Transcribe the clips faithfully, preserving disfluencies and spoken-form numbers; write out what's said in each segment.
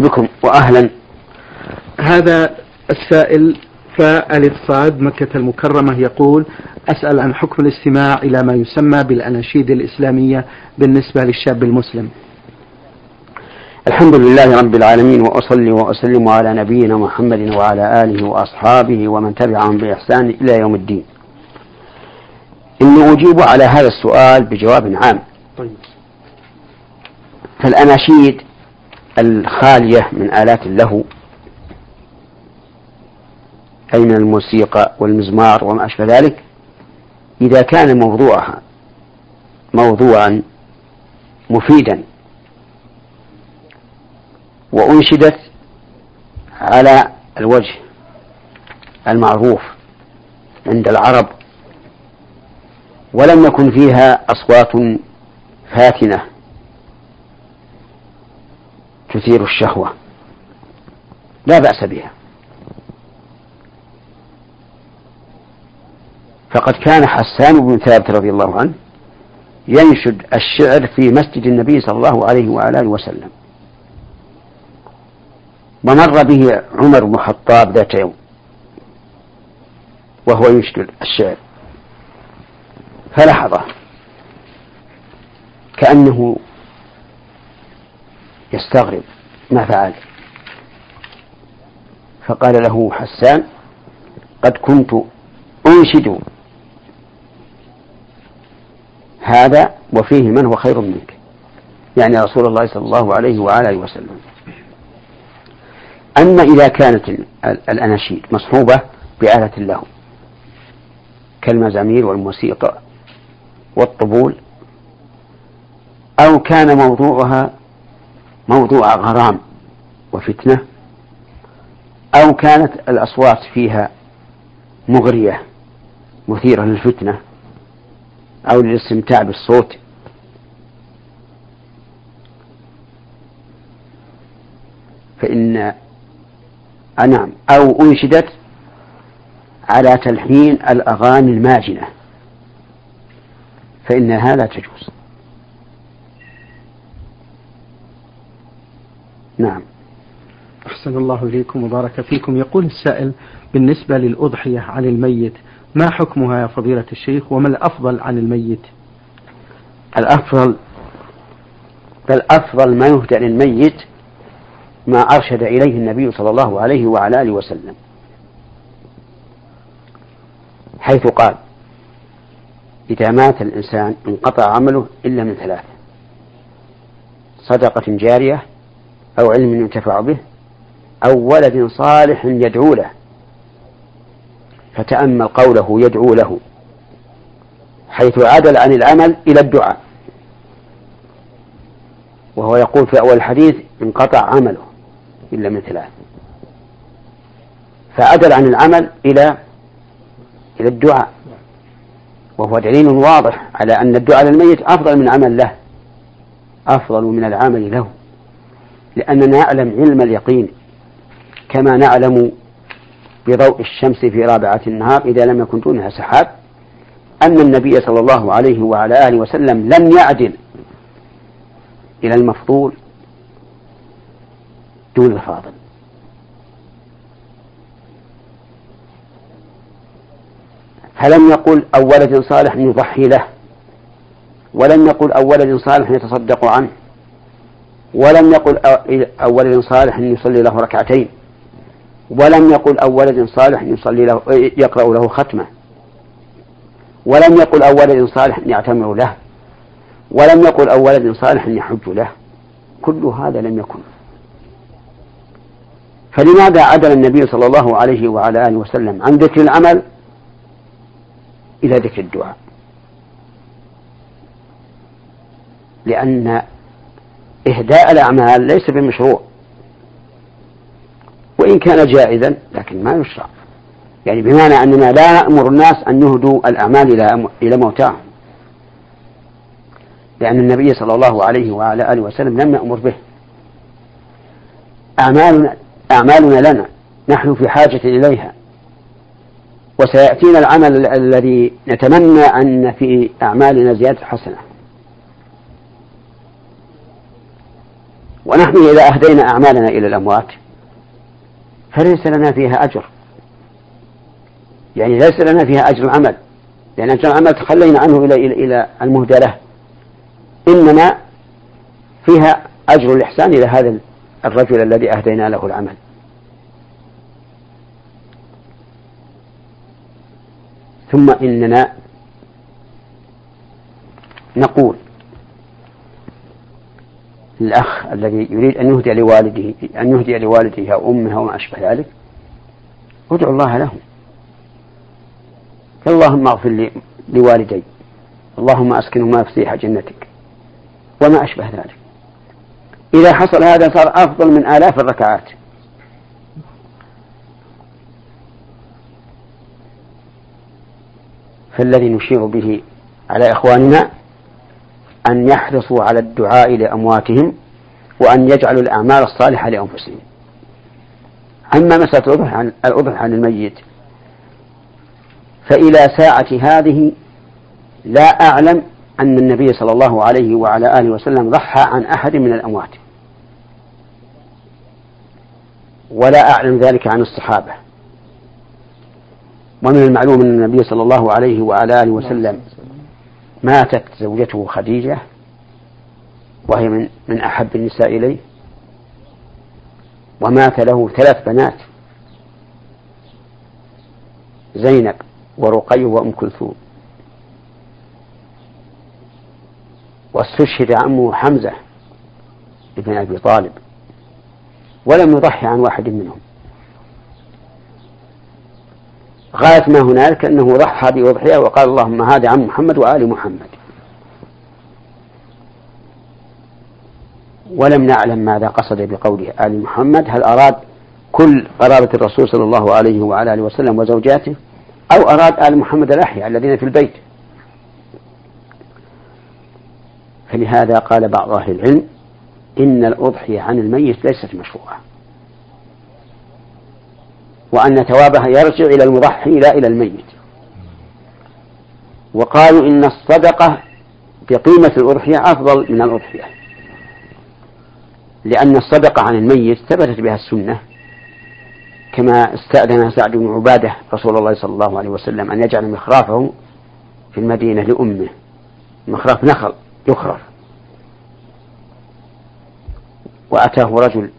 بكم وأهلا. هذا السائل فألف صاد مكة المكرمة يقول: أسأل عن حكم الاستماع إلى ما يسمى بالأناشيد الإسلامية بالنسبة للشاب المسلم. الحمد لله رب العالمين، وأصلي وأسلم على نبينا محمد وعلى آله وأصحابه ومن تبعهم بإحسان إلى يوم الدين. إني أجيب على هذا السؤال بجواب عام. فالأناشيد الخالية من آلات اللهو، أي من الموسيقى والمزمار وما أشبه ذلك، إذا كان موضوعها موضوعا مفيدا وأنشدت على الوجه المعروف عند العرب ولم يكن فيها أصوات فاتنة تثير الشهوة، لا بأس بها، فقد كان حسان بن ثابت رضي الله عنه ينشد الشعر في مسجد النبي صلى الله عليه وآله وسلم، ومر به عمر بن الخطاب ذات يوم وهو ينشد الشعر فلحظه كأنه يستغرب ما فعل، فقال له حسان: قد كنت أنشد هذا وفيه من هو خير منك، يعني رسول الله صلى الله عليه وآله وسلم. أما إذا كانت الأناشيد مصحوبة بآلة له كالمزامير والموسيقى والطبول، أو كان موضوعها موضوع غرام وفتنة، أو كانت الأصوات فيها مغرية مثيرة للفتنة أو للاستمتاع بالصوت، فإن نعم أو أنشدت على تلحين الأغاني الماجنة فإنها لا تجوز. نعم. أحسن الله إليكم وبارك فيكم. يقول السائل: بالنسبة للأضحية عن الميت ما حكمها يا فضيلة الشيخ، وما الأفضل عن الميت؟ الأفضل فالأفضل ما يهدى للميت ما أرشد إليه النبي صلى الله عليه وعلى آله وسلم، حيث قال: إذا مات الإنسان انقطع عمله إلا من ثلاثة: صدقة جارية، أو علم ينتفع به، أو ولد صالح يدعو له. فتأمل قوله يدعو له، حيث عدل عن العمل إلى الدعاء، وهو يقول في أول الحديث انقطع عمله إلا من ثلاث، فعدل عن العمل إلى إلى الدعاء، وهو دليل واضح على أن الدعاء للميت أفضل من عمل له، أفضل من العمل له، لأننا نعلم علم اليقين كما نعلم بضوء الشمس في رابعة النهار إذا لم يكن دونها سحاب أن النبي صلى الله عليه وعلى آله وسلم لم يعدل إلى المفضول دون الفاضل. فلم يقل أو ولد صالح يضحي له، ولم يقل أو ولد صالح يتصدق عنه، ولم يقل أو ولد صالح يصلي له ركعتين، ولم يقل أو ولد صالح يصلي له يقرأ له ختمة، ولم يقل أو ولد صالح يعتمر له، ولم يقل أو ولد صالح يحج له، كل هذا لم يكن. فلماذا عدل النبي صلى الله عليه وعلى آله وسلم عن ذكر العمل إلى ذكر الدعاء؟ لأن إهداء الأعمال ليس بمشروع، وإن كان جائزا لكن ما يشرع، يعني بمعنى أننا لا نأمر الناس أن يهدوا الأعمال إلى موتاهم، لأن النبي صلى الله عليه وعلى آله وسلم لم يأمر به. أعمالنا, أعمالنا لنا نحن في حاجة إليها، وسيأتينا العمل الذي نتمنى أن في أعمالنا زيادة حسنة، ونحن إذا أهدينا أعمالنا إلى الأموات فليس لنا فيها أجر، يعني ليس لنا فيها أجر العمل، لأن أجر العمل تخلينا عنه إلى إلى المهدى له، إنما فيها أجر الإحسان إلى هذا الرجل الذي أهدينا له العمل. ثم إننا نقول الأخ الذي يريد أن يهدي لوالده أن يهدي لوالده أو أمه وما أشبه ذلك، ادعو الله له، اللهم اغفر لوالدي، اللهم أسكنهما مفاتيح جنتك وما أشبه ذلك. إذا حصل هذا صار أفضل من آلاف الركعات. فالذي نشير به على إخواننا أن يحرصوا على الدعاء لأمواتهم وأن يجعلوا الأعمال الصالحة لأنفسهم. أما مسألة الأضحى عن, عن الميت فإلى ساعة هذه لا أعلم أن النبي صلى الله عليه وعلى آله وسلم ضحى عن أحد من الأموات، ولا أعلم ذلك عن الصحابة. ومن المعلوم أن النبي صلى الله عليه وعلى آله وسلم ماتت زوجته خديجة وهي من, من أحب النساء إليه، ومات له ثلاث بنات زينب ورقي وأم كلثوم، واستشهد عمه حمزة ابن أبي طالب ولم يضحي عن واحد منهم. غاية ما هنالك أنه ضحى بأضحية وقال اللهم هذا عن محمد وآل محمد، ولم نعلم ماذا قصد بقوله آل محمد، هل أراد كل قرابة الرسول صلى الله عليه وعلى آله وسلم وزوجاته، أو أراد آل محمد الأحياء الذين في البيت؟ فلهذا قال بعض أهل العلم إن الأضحية عن الميت ليست مشروعة، وأن ثوابها يرجع إلى المضحي لا إلى الميت. وقالوا إن الصدقة بقيمة الأضحية أفضل من الأضحية، لأن الصدقة عن الميت ثبتت بها السنة، كما استأذن سعد بن عبادة رسول الله صلى الله عليه وسلم أن يجعل مخرافه في المدينة لأمه، مخراف نخل يخرف، وأتاه رجل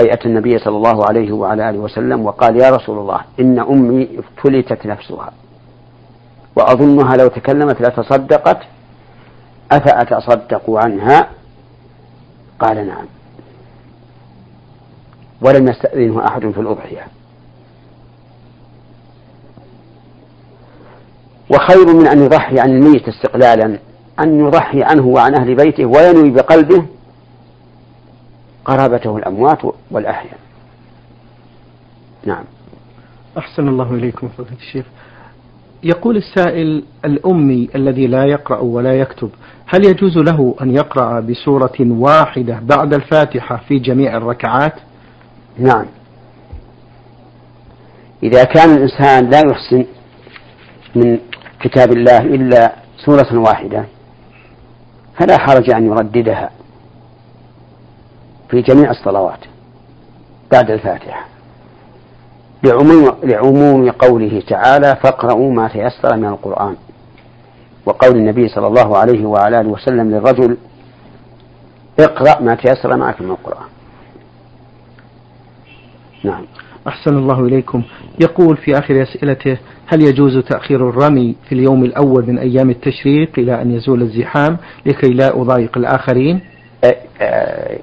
أي أتى النبي صلى الله عليه وعلى آله وسلم وقال يا رسول الله إن أمي افتلتت نفسها وأظنها لو تكلمت لتصدقت، أفأتصدق عنها؟ قال نعم. ولم يستأذنه أحد في الأضحية. وخير من أن يضحي عن الميت استقلالا أن يضحي عنه وعن أهل بيته وينوي بقلبه قرابته الأموات والأحياء. نعم. أحسن الله إليكم فضيلة الشيخ. يقول السائل الأمي الذي لا يقرأ ولا يكتب هل يجوز له أن يقرأ بسورة واحدة بعد الفاتحة في جميع الركعات؟ نعم، إذا كان الإنسان لا يحسن من كتاب الله إلا سورة واحدة فلا حرج أن يرددها في جميع الصلوات بعد الفاتحة، لعموم, لعموم قوله تعالى فاقرؤوا ما تيسر من القرآن، وقول النبي صلى الله عليه وعلى آله وسلم للرجل اقرأ ما تيسر معك من القرآن. نعم. أحسن الله إليكم. يقول في آخر أسئلته هل يجوز تأخير الرمي في اليوم الأول من أيام التشريق إلى أن يزول الزحام لكي لا أضايق الآخرين؟ أه أه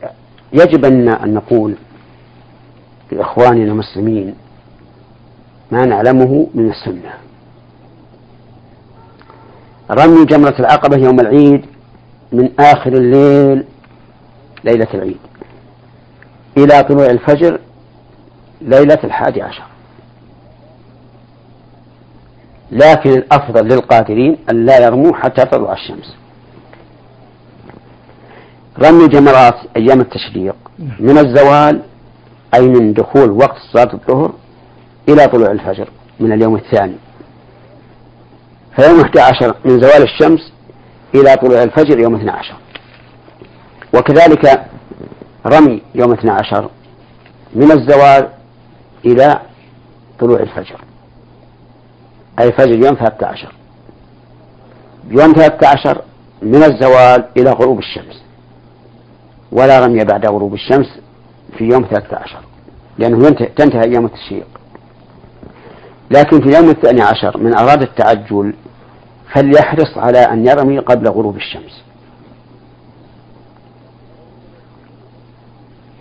يجب أن نقول لإخواننا المسلمين ما نعلمه من السنة. رمي جمرة العقبة يوم العيد من آخر الليل ليلة العيد إلى طلوع الفجر ليلة الحادي عشر، لكن الأفضل للقادرين أن لا يرموا حتى تطلع الشمس. رمي جمرات أيام التشريق من الزوال أي من دخول وقت صلاة الظهر إلى طلوع الفجر من اليوم الثاني، فيوم أحد عشر من زوال الشمس إلى طلوع الفجر يوم اثنا عشر. وكذلك رمي يوم اثنا عشر من الزوال إلى طلوع الفجر، أي فجر يوم ثلاثة عشر، يوم ثلاثة عشر من الزوال إلى غروب الشمس، ولا رمي بعد غروب الشمس في يوم ثلاثة عشر لأنه تنتهي أيام التشريق. لكن في يوم الثاني عشر من أراد التعجل فليحرص على أن يرمي قبل غروب الشمس.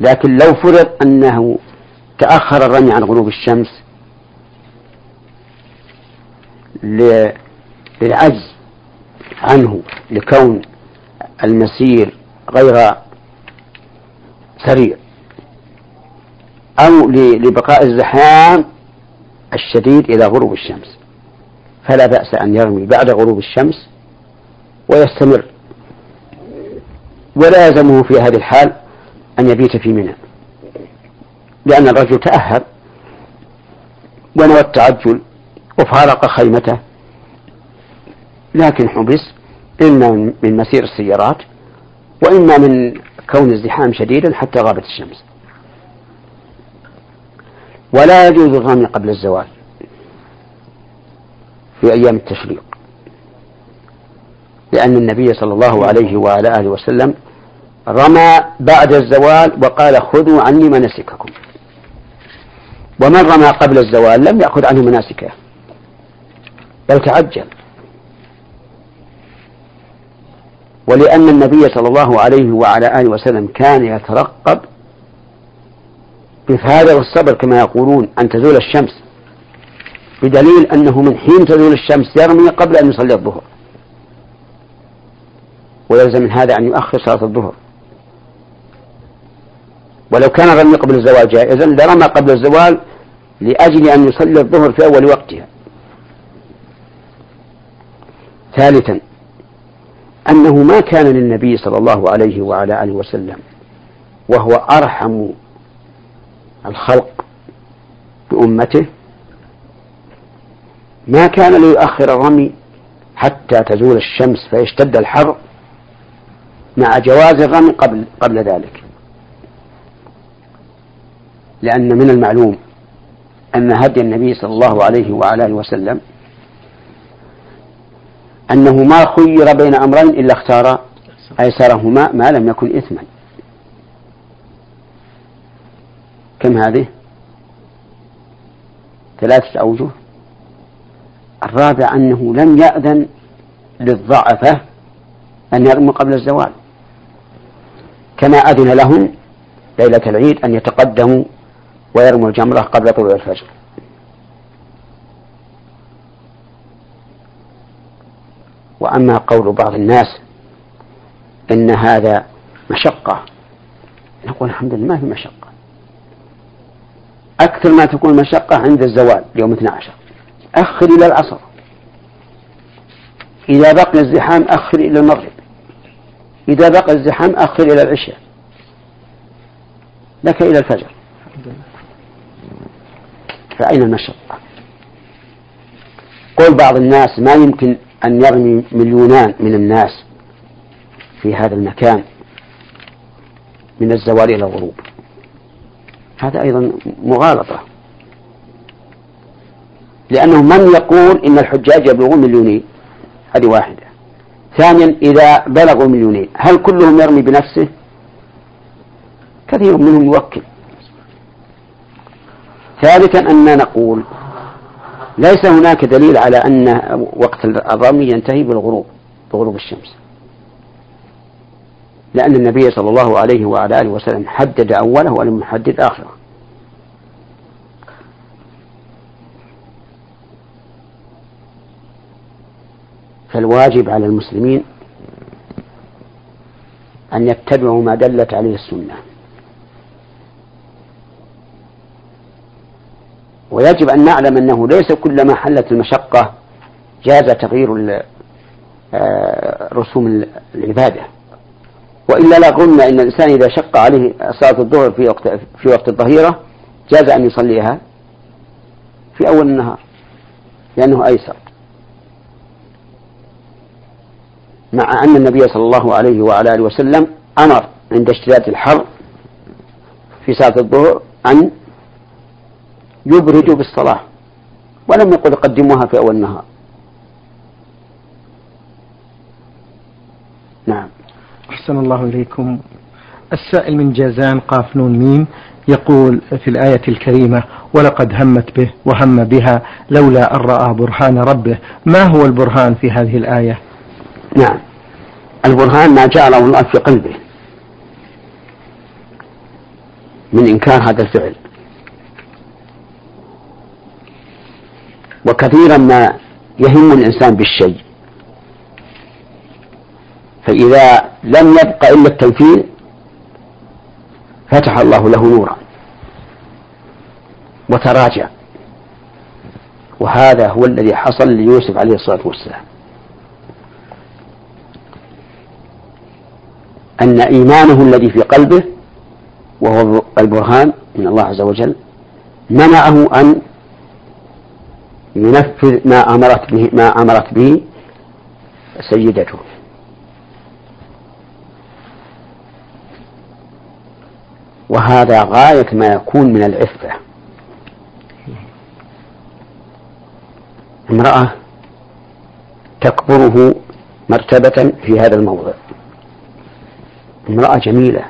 لكن لو فرض أنه تأخر الرمي عن غروب الشمس للعجز عنه لكون المسير غير سريع أو لبقاء الزحام الشديد إلى غروب الشمس، فلا بأس أن يرمي بعد غروب الشمس ويستمر، ولا يلزمه في هذه الحال أن يبيت في منى، لأن الرجل تأهب ونوى التعجل وفارق خيمته لكن حبس، إما من مسير السيارات وإما من كون الزحام شديدا حتى غابت الشمس. ولا يجوز الرمي قبل الزوال في أيام التشريق، لأن النبي صلى الله عليه وعلى آله وسلم رمى بعد الزوال وقال خذوا عني مناسككم، ومن رمى قبل الزوال لم يأخذ عنه مناسكه بل تعجل. ولأن النبي صلى الله عليه وعلى آله وسلم كان يترقب بالثبات والصبر كما يقولون أن تزول الشمس، بدليل أنه من حين تزول الشمس يرمي قبل أن يصلي الظهر، ويلزم من هذا أن يؤخر صلاة الظهر. ولو كان رمي قبل الزوال جائزا لرمى قبل الزوال لأجل أن يصلي الظهر في أول وقتها. ثالثا أنه ما كان للنبي صلى الله عليه وعلى آله وسلم وهو أرحم الخلق بأمته ما كان ليؤخر الرمي حتى تزول الشمس فيشتد الحر، مع جواز الرمي قبل, قبل ذلك، لأن من المعلوم أن هدي النبي صلى الله عليه وعلى آله وسلم أنه ما خير بين أمرين إلا اختار أيسرهما ما لم يكن إثما. كم هذه؟ ثلاثة أوجه. الرابع أنه لم يأذن للضعفة أن يرموا قبل الزوال كما أذن لهم ليلة العيد أن يتقدموا ويرموا الجمرة قبل طلوع الفجر. وأما قول بعض الناس إن هذا مشقة، نقول الحمد لله ما في مشقة، أكثر ما تكون مشقة عند الزوال يوم اثنا عشر. أخر إلى العصر، إذا بقي الزحام أخر إلى المغرب، إذا بقي الزحام أخر إلى العشاء، لك إلى الفجر، فأين المشقة؟ قول بعض الناس ما يمكن أن يرمي مليونان من الناس في هذا المكان من الزوال إلى الغروب، هذا أيضا مغالطة، لأنه من يقول إن الحجاج يبلغون مليونين؟ هذه واحدة. ثانيا، إذا بلغوا مليونين هل كلهم يرمي بنفسه؟ كثير منهم يوكل. ثالثا، أننا نقول ليس هناك دليل على أن وقت الرمي ينتهي بالغروب بغروب الشمس، لأن النبي صلى الله عليه وعلى آله وسلم حدد أوله ولم يحدد آخره. فالواجب على المسلمين أن يتبعوا ما دلت عليه السنة، ويجب أن نعلم أنه ليس كلما حلت المشقة جاز تغيير رسوم العبادة، وإلا لا قلنا إن الإنسان إذا شق عليه صلاة الظهر في وقت, في وقت الظهيرة جاز أن يصليها في أول النهار لأنه أيسر، مع أن النبي صلى الله عليه وعلى آله وسلم أمر عند اشتداد الحر في صلاة الظهر أن يبرجوا بالصلاة، ولم يقل قدموها في أول النهار. نعم. أحسن الله إليكم. السائل من جازان قاف نون ميم يقول في الآية الكريمة ولقد همت به وهم بها لولا أن رأى برهان ربه، ما هو البرهان في هذه الآية؟ نعم، البرهان ما جعله الله في قلبه من إنكار هذا الفعل. وكثيرا ما يهم الإنسان بالشيء، فإذا لم يبق إلا التنفيذ فتح الله له نورا وتراجع، وهذا هو الذي حصل ليوسف عليه الصلاة والسلام، أن إيمانه الذي في قلبه وهو البرهان من الله عز وجل منعه أن ينفذ ما أمرت به ما أمرت به سيدته. وهذا غاية ما يكون من العفة. امرأة تكبره مرتبة في هذا الموضع، امرأة جميلة،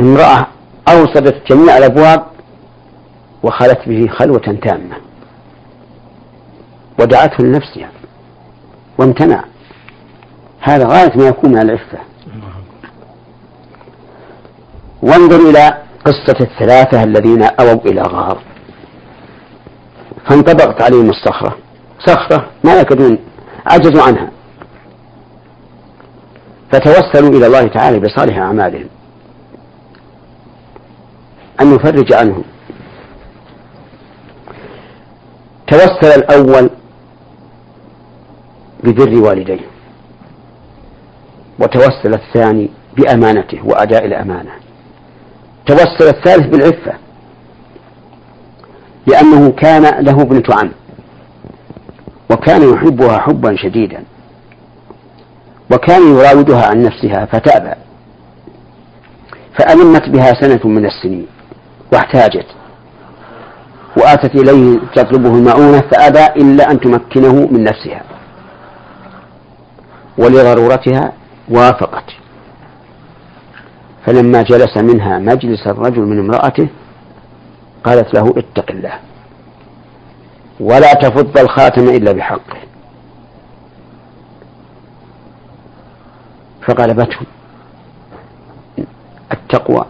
امرأة أوصدت جميع الأبواب وخلت به خلوة تامة، ودعته لنفسها وامتنع. هذا غاية ما يكون من العفة. وانظر إلى قصة الثلاثة الذين أووا إلى غار فانطبقت عليهم الصخرة، صخرة ما يكدون عجزوا عنها، فتوسلوا إلى الله تعالى بصالح أعمالهم أن يفرج عنهم. توسل الأول ببر والديه، وتوسل الثاني بأمانته وأداء الأمانة، توسل الثالث بالعفة لأنه كان له ابنة عم وكان يحبها حبا شديدا وكان يراودها عن نفسها فتأبى، فألمت بها سنة من السنين واحتاجت وآتت إليه تطلبه المعونة فأبى إلا أن تمكنه من نفسها، ولضرورتها وافقت. فلما جلس منها مجلس الرجل من امرأته قالت له اتق الله ولا تفض الخاتم إلا بحقه، فغلبته التقوى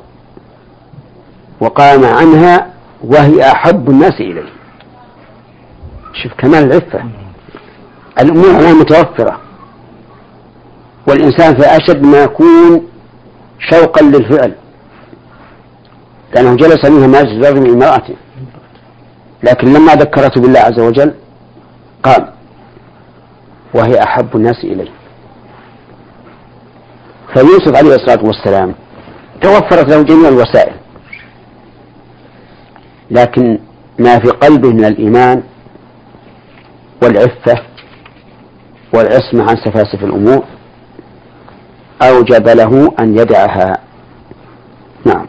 وقام عنها وهي أحب الناس إليه. شوف كمال العفة، الأمور لا متوفرة، والإنسان في أشد ما يكون شوقا للفعل، لأنه جلس منها ماجد رجم امرأته، لكن لما ذكرته بالله عز وجل قام وهي أحب الناس إليه. فيوسف عليه الصلاة والسلام توفرت له جميع الوسائل، لكن ما في قلبه من الإيمان والعفة والعصمة عن سفاسف الأمور أوجب له أن يدعها. نعم.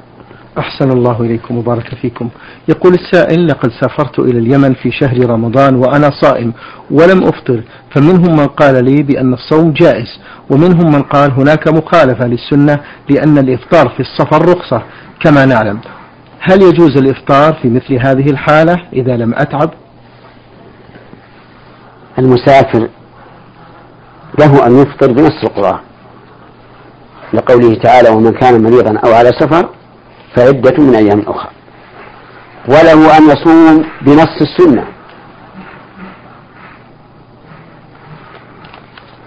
أحسن الله إليكم وبارك فيكم. يقول السائل لقد سافرت إلى اليمن في شهر رمضان وأنا صائم ولم أفطر، فمنهم من قال لي بأن الصوم جائز، ومنهم من قال هناك مخالفة للسنة لأن الإفطار في السفر رخصة كما نعلم، هل يجوز الإفطار في مثل هذه الحالة إذا لم أتعب؟ المسافر له أن يفطر بنص القرآن لقوله تعالى ومن كان مريضا أو على سفر فعدة من أيام أخرى، وله أن يصوم بنص السنة.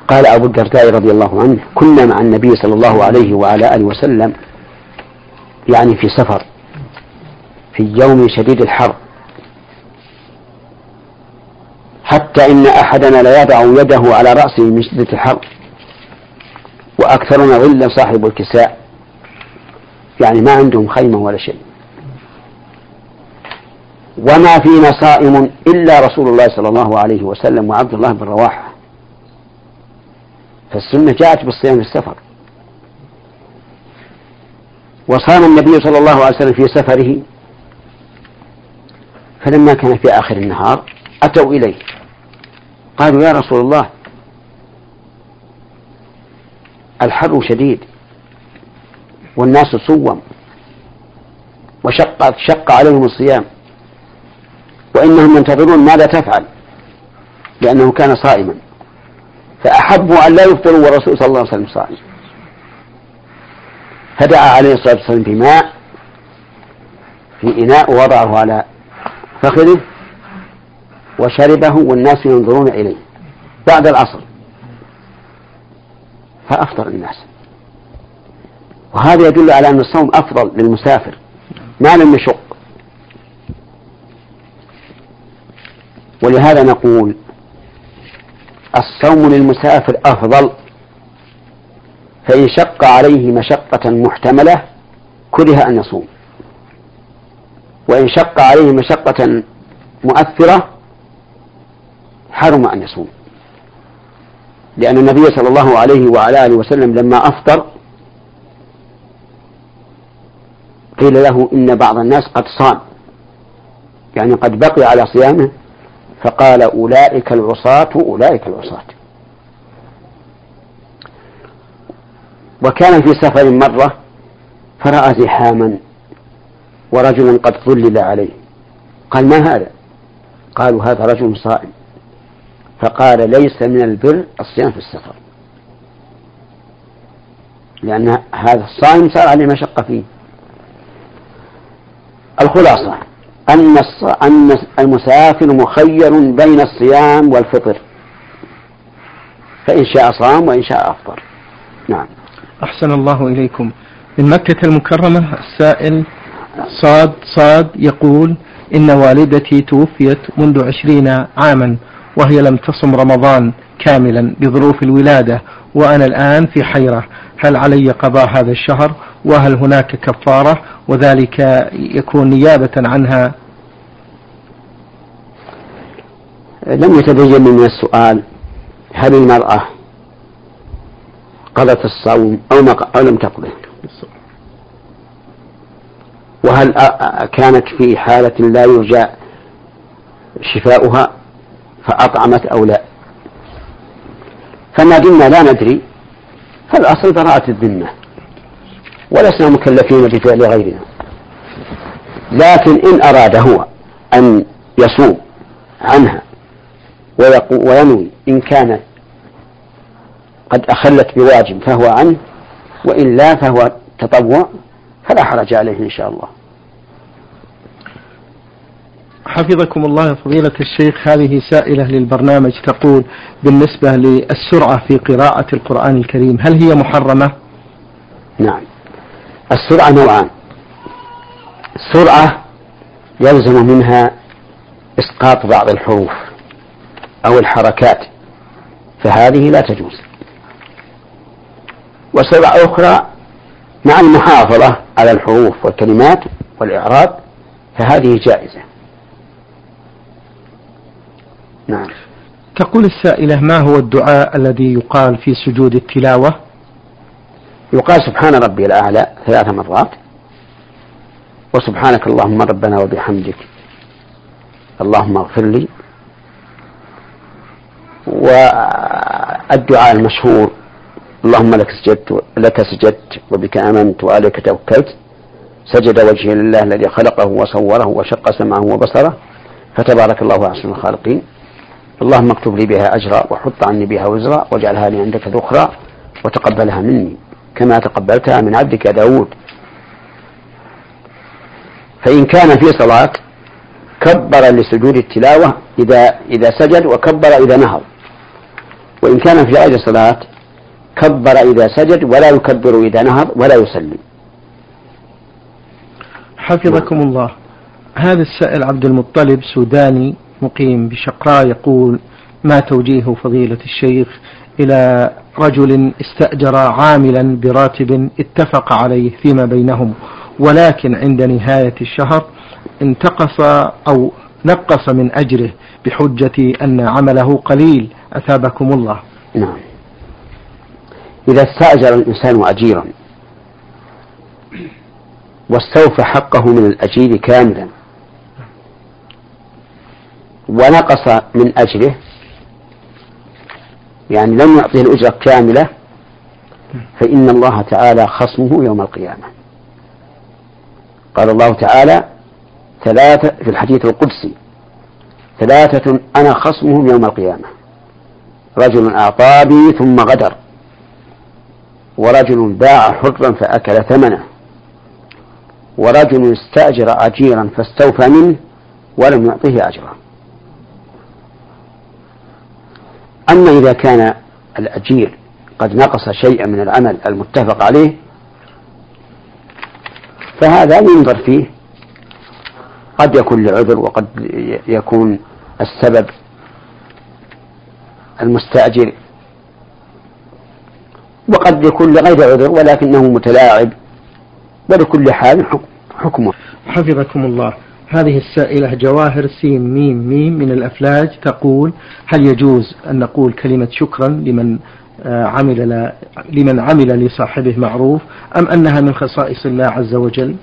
قال أبو الدرداء رضي الله عنه كنا مع النبي صلى الله عليه وعلى آله وسلم يعني في سفر في يوم شديد الحر، حتى إن أحدنا لا يضع يده على رأسه من شدة الحر، وأكثرنا ظلا صاحب الكساء، يعني ما عندهم خيمة ولا شيء، وما فينا صائم إلا رسول الله صلى الله عليه وسلم وعبد الله بن رواحة. فالسنة جاءت بالصيام في السفر. وصام النبي صلى الله عليه وسلم في سفره، فلما كان في آخر النهار أتوا إليه قالوا يا رسول الله الحر شديد والناس صوم وشق شق عليهم الصيام وإنهم ينتظرون ماذا تفعل، لأنه كان صائما فأحبوا أن لا يفطروا والرسول صلى الله عليه وسلم صائم، فدعا عليه الصلاة والسلام بماء في إناء ووضعه على فخذه وشربه والناس ينظرون إليه بعد العصر، فأفطر الناس. وهذا يدل على أن الصوم أفضل للمسافر ما لم يشق. ولهذا نقول الصوم للمسافر أفضل، فإن شق عليه مشقة محتملة كره أن يصوم، وإن شق عليه مشقة مؤثرة حرم أن يصوم، لأن النبي صلى الله عليه وعلى آله وسلم لما أفطر قيل له إن بعض الناس قد صام، يعني قد بقي على صيامه، فقال أولئك العصاة أولئك العصاة. وكان في سفر مرة فرأى زحاما ورجلا قد ظلل عليه، قال ما هذا؟ قالوا هذا رجل صائم، فقال ليس من البر الصيام في السفر، لأن هذا الصائم صار عليه مشقة فيه. الخلاصة أن المسافر مخير بين الصيام والفطر، فإن شاء صام وإن شاء أفطر. نعم. أحسن الله إليكم. من مكة المكرمة السائل صاد صاد يقول إن والدتي توفيت منذ عشرين عاما وهي لم تصم رمضان كاملا بظروف الولادة، وأنا الآن في حيرة، هل علي قضاء هذا الشهر وهل هناك كفارة وذلك يكون نيابة عنها؟ لم يتبين من السؤال هل المرأة قضت الصوم أو لم تقضه، وهل كانت في حالة لا يرجى شفاؤها فأطعمت أو لا. فما دمنا لا ندري فالأصل براءة الذمة، ولسنا مكلفين بفعل غيرنا، لكن إن أراد هو أن يصوم عنها وينوي، إن كان قد أخلت بواجب فهو عنه، وإلا فهو تطوع فلا حرج عليه إن شاء الله. حفظكم الله فضيلة الشيخ، هذه سائلة للبرنامج تقول بالنسبة للسرعة في قراءة القرآن الكريم هل هي محرمة؟ نعم، السرعة نوعان، سرعة يلزم منها إسقاط بعض الحروف أو الحركات فهذه لا تجوز، وسرعة أخرى مع المحافظة على الحروف والكلمات والإعراب فهذه جائزة. نعم. تقول السائلة ما هو الدعاء الذي يقال في سجود التلاوة؟ يقال سبحان ربي الأعلى ثلاث مرات، وسبحانك اللهم ربنا وبحمدك اللهم اغفر لي، والدعاء المشهور اللهم لك سجدت لك سجدت وبك آمنت وعليك توكلت سجد وجهي لله الذي خلقه وصوره وشق سمعه وبصره فتبارك الله أحسن الخالقين، اللهم اكتب لي بها أجرا وحط عني بها وزرا واجعلها لي عندك ذخرا وتقبلها مني كما تقبلتها من عبدك داود. فإن كان في صلاة كبر لسجود التلاوة إذا إذا سجد وكبر إذا نهض، وإن كان في غير صلاة كبر إذا سجد ولا يكبر إذا نهض ولا يسلم. حفظكم ما. الله. هذا السائل عبد المطلب سوداني مقيم بشقراء يقول ما توجيه فضيلة الشيخ إلى رجل استأجر عاملا براتب اتفق عليه فيما بينهم، ولكن عند نهاية الشهر انتقص أو نقص من أجره بحجة أن عمله قليل، أثابكم الله؟ نعم، إذا استأجر الإنسان أجيرا واستوفى حقه من الأجير كاملا، ونقص من أجله يعني لم يعطيه الأجرة كاملة، فإن الله تعالى خصمه يوم القيامة. قال الله تعالى ثلاثة في الحديث القدسي: ثلاثة أنا خصمهم يوم القيامة: رجل أعطى بي ثم غدر، ورجل باع حرا فأكل ثمنه، ورجل استأجر أجيرا فاستوفى منه ولم يعطيه أجرا. أما إذا كان الأجير قد نقص شيئا من العمل المتفق عليه فهذا ينظر فيه، قد يكون لعذر وقد يكون السبب المستأجر، وقد يكون لغير عذر ولكنه متلاعب، ولكل حال حكمه. حفظكم الله. هذه السائلة جواهر سين ميم ميم من الأفلاج تقول: هل يجوز أن نقول كلمة شكرا لمن عمل لمن عمل لصاحبه معروف، أم أنها من خصائص الله عز وجل؟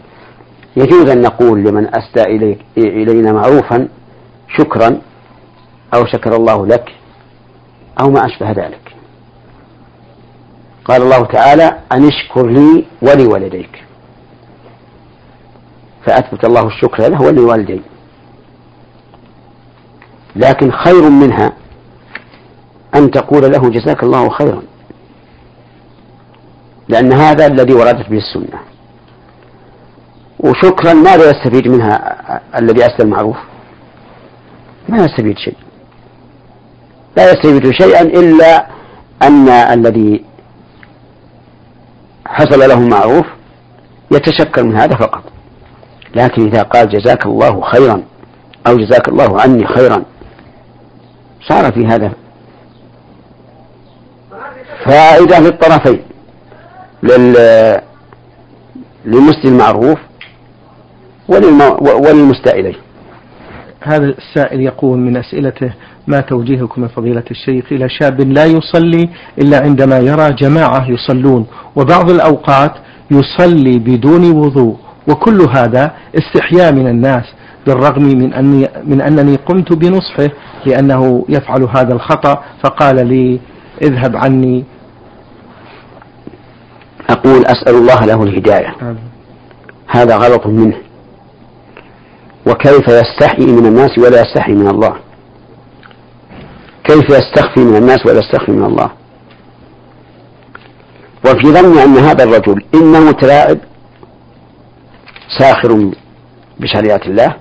يجوز أن نقول لمن أسدى إلي إلينا معروفا شكرا، أو شكر الله لك، أو ما أشبه ذلك. قال الله تعالى: أن اشكر لي ولوالديك، فأثبت الله الشكر له ولوالديه. لكن خير منها أن تقول له: جزاك الله خيرا، لأن هذا الذي وردت به السنة. وشكرا ماذا يستفيد منها الذي أسدى المعروف؟ ما يستفيد شيء، لا يستفيد شيئا إلا أن الذي حصل له معروف يتشكر من هذا فقط. لكن إذا قال جزاك الله خيرا أو جزاك الله عني خيرا، صار في هذا فائدة للطرفين، للمسدي المعروف وللمستاء إليه. هذا السائل يقول من أسئلته: ما توجيهكم يا فضيلة الشيخ إلى شاب لا يصلي إلا عندما يرى جماعة يصلون، وبعض الأوقات يصلي بدون وضوء، وكل هذا استحياء من الناس، بالرغم من أني من أنني قمت بنصحه لأنه يفعل هذا الخطأ، فقال لي: اذهب عني. أقول: أسأل الله له الهداية، هذا غلط منه، وكيف يستحي من الناس ولا يستحي من الله، كيف يستخفي من الناس ولا يستخفي من الله. وفي ظني أن هذا الرجل إنه متلاعب ساخر بشريعة الله،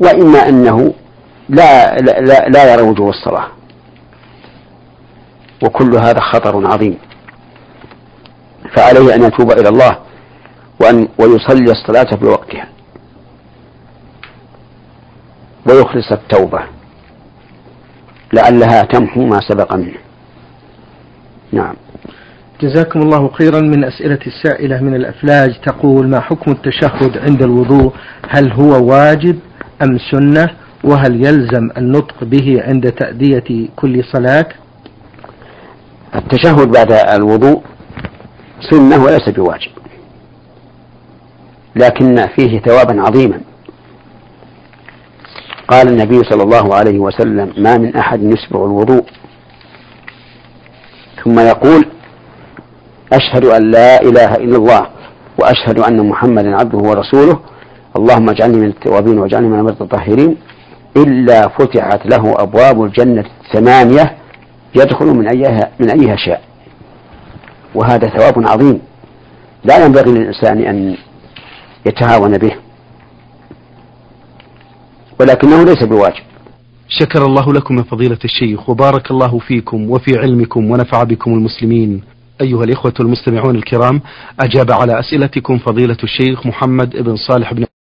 وإما أنه لا, لا, لا يرى وجوب الصلاة، وكل هذا خطر عظيم. فعليه أن يتوب إلى الله وأن ويصلي الصلاة في وقتها ويخلص التوبة، لعلها تمحو ما سبق منه. نعم. جزاكم الله خيرا. من أسئلة السائلة من الأفلاج تقول: ما حكم التشهد عند الوضوء؟ هل هو واجب أم سنة؟ وهل يلزم النطق به عند تأدية كل صلاة؟ التشهد بعد الوضوء سنة وليس بواجب، لكن فيه ثوابا عظيما. قال النبي صلى الله عليه وسلم: ما من أحد يسبغ الوضوء ثم يقول: أشهد أن لا إله إلا الله وأشهد أن محمدا عبده ورسوله، اللهم اجعلني من التوابين واجعلني من المتطهرين، إلا فتحت له أبواب الجنة الثمانية يدخل من أيها, من أيها شاء. وهذا ثواب عظيم لا ينبغي للإنسان أن يتهاون به، ولكنه ليس بواجب. شكر الله لكم يا فضيلة الشيخ، وبارك الله فيكم وفي علمكم، ونفع بكم المسلمين. أيها الإخوة المستمعون الكرام، أجاب على أسئلتكم فضيلة الشيخ محمد بن صالح بن